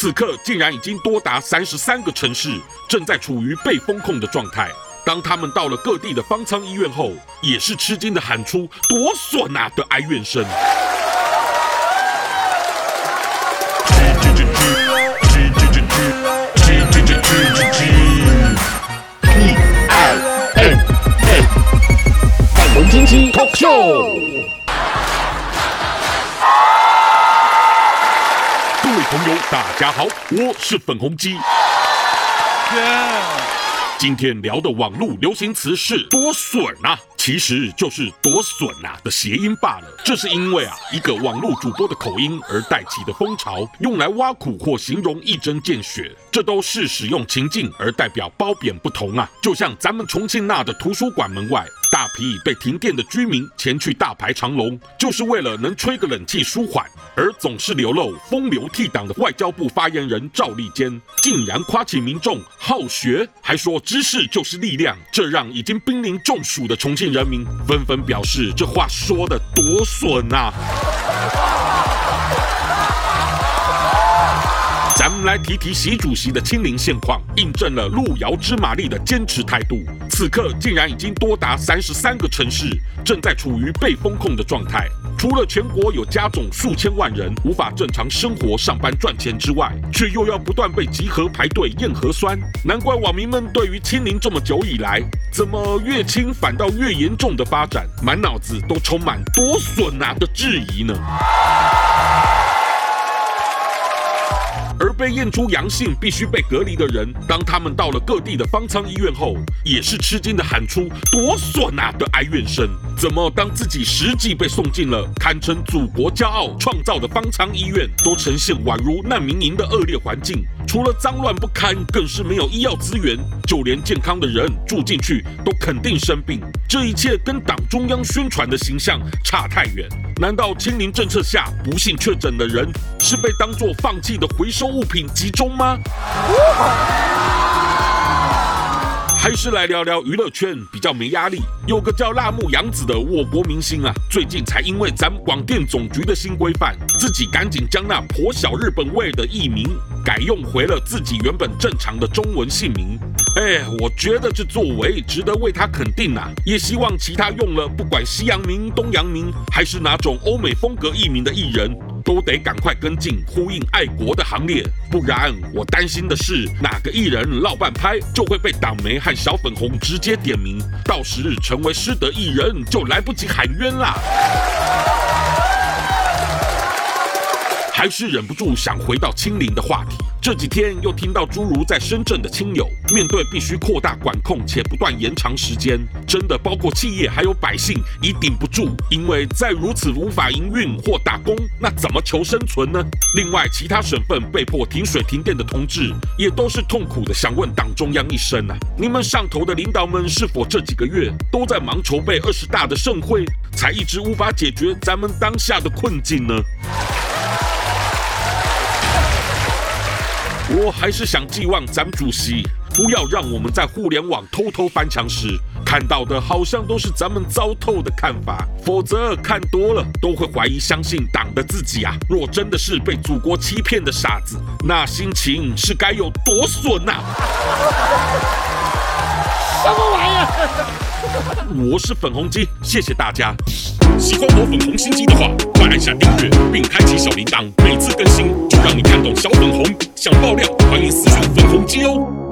此刻竟然已经多达33个城市正在处于被封控的状态。当他们到了各地的方舱医院后，也是吃惊地喊出“多损啊”的哀怨声。Talk Show， 各位朋友，大家好，我是粉红鸡。今天聊的网络流行词是“多损啊”，其实就是“多损啊”的谐音罢了。这是因为啊，一个网络主播的口音而带起的风潮，用来挖苦或形容一针见血，这都是使用情境而代表褒贬不同啊。就像咱们重庆那的图书馆门外。大批被停电的居民前去大排长龙，就是为了能吹个冷气舒缓。而总是流露风流倜傥的外交部发言人赵立坚，竟然夸起民众好学，还说知识就是力量，这让已经濒临中暑的重庆人民纷纷表示，这话说的多损啊！咱们来提提习主席的亲临现况，印证了路遥知马力的坚持态度。此刻竟然已经多达33个城市正在处于被封控的状态。除了全国有加总数千万人无法正常生活、上班赚钱之外，却又要不断被集合排队验核酸。难怪网民们对于清零这么久以来，怎么越清反倒越严重的发展，满脑子都充满多损啊的质疑呢？而被验出阳性必须被隔离的人，当他们到了各地的方舱医院后，也是吃惊地喊出“多损啊”的哀怨声。怎么当自己实际被送进了堪称祖国骄傲创造的方舱医院，都呈现宛如难民营的恶劣环境？除了脏乱不堪，更是没有医药资源，就连健康的人住进去都肯定生病。这一切跟党中央宣传的形象差太远。难道清零政策下不幸确诊的人是被当作放弃的回收物品集中吗？还是来聊聊娱乐圈比较没压力。有个叫辣目洋子的我国明星啊，最近才因为咱们广电总局的新规范，自己赶紧将那颇小日本味的艺名改用回了自己原本正常的中文姓名。我觉得这作为值得为他肯定啊，也希望其他用了不管西洋名、东洋名还是哪种欧美风格艺名的艺人，都得赶快跟进，呼应爱国的行列，不然我担心的是哪个艺人落半拍，就会被党媒和小粉红直接点名，到时成为失德艺人就来不及喊冤啦。还是忍不住想回到清零的话题。这几天又听到诸如在深圳的亲友，面对必须扩大管控且不断延长时间，真的包括企业还有百姓已顶不住，因为再如此无法营运或打工，那怎么求生存呢？另外，其他省份被迫停水停电的同志，也都是痛苦的想问党中央一声啊，你们上头的领导们是否这几个月都在忙筹备20大的盛会，才一直无法解决咱们当下的困境呢？我还是想寄望咱们主席不要让我们在互联网偷偷翻墙时看到的好像都是咱们糟透的看法，否则看多了都会怀疑相信党的自己啊。若真的是被祖国欺骗的傻子，那心情是该有多损啊！什么玩意儿？我是粉红鸡，谢谢大家。喜欢我粉红心机的话，快按下订阅并开启小铃铛，每次更新就让你看懂小粉红。想爆料，欢迎私讯粉红鸡哦。